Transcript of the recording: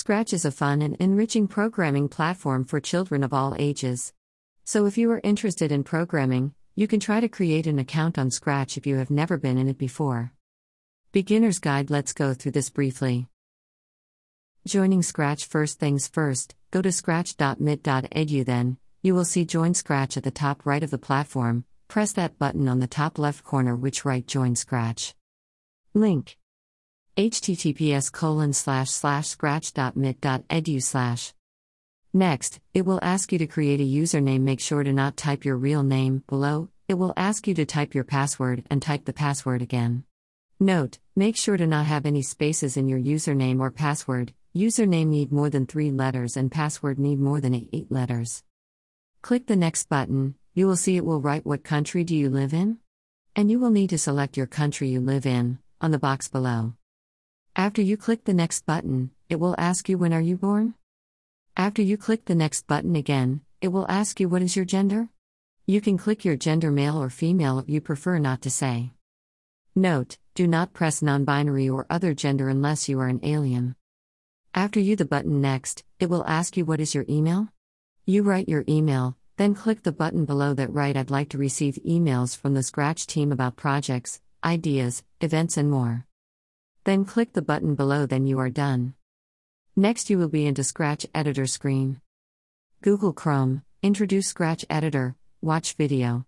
Scratch is a fun and enriching programming platform for children of all ages. So if you are interested in programming, you can try to create an account on Scratch if you have never been in it before. Beginner's Guide. Let's go through this briefly. Joining Scratch. First things first, go to scratch.mit.edu, then you will see Join Scratch at the top right of the platform. Press that button on the top left corner which write Join Scratch. Link. https://scratch.mit.edu/. Next, it will ask you to create a username. Make sure to not type your real name. Below, it will ask you to type your password and type the password again. Note, make sure to not have any spaces in your username or password. Username need more than 3 letters and password need more than 8 letters. Click the next button. You will see it will write what country do you live in? And you will need to select your country you live in, on the box below. After you click the next button, it will ask you when are you born? After you click the next button again, it will ask you what is your gender? You can click your gender male or female if you prefer not to say. Note, do not press non-binary or other gender unless you are an alien. After you the button next, it will ask you what is your email? You write your email, then click the button below that write I'd like to receive emails from the Scratch team about projects, ideas, events and more. Then click the button below, then you are done. Next you will be into Scratch Editor screen. Google Chrome, introduce Scratch Editor, watch video.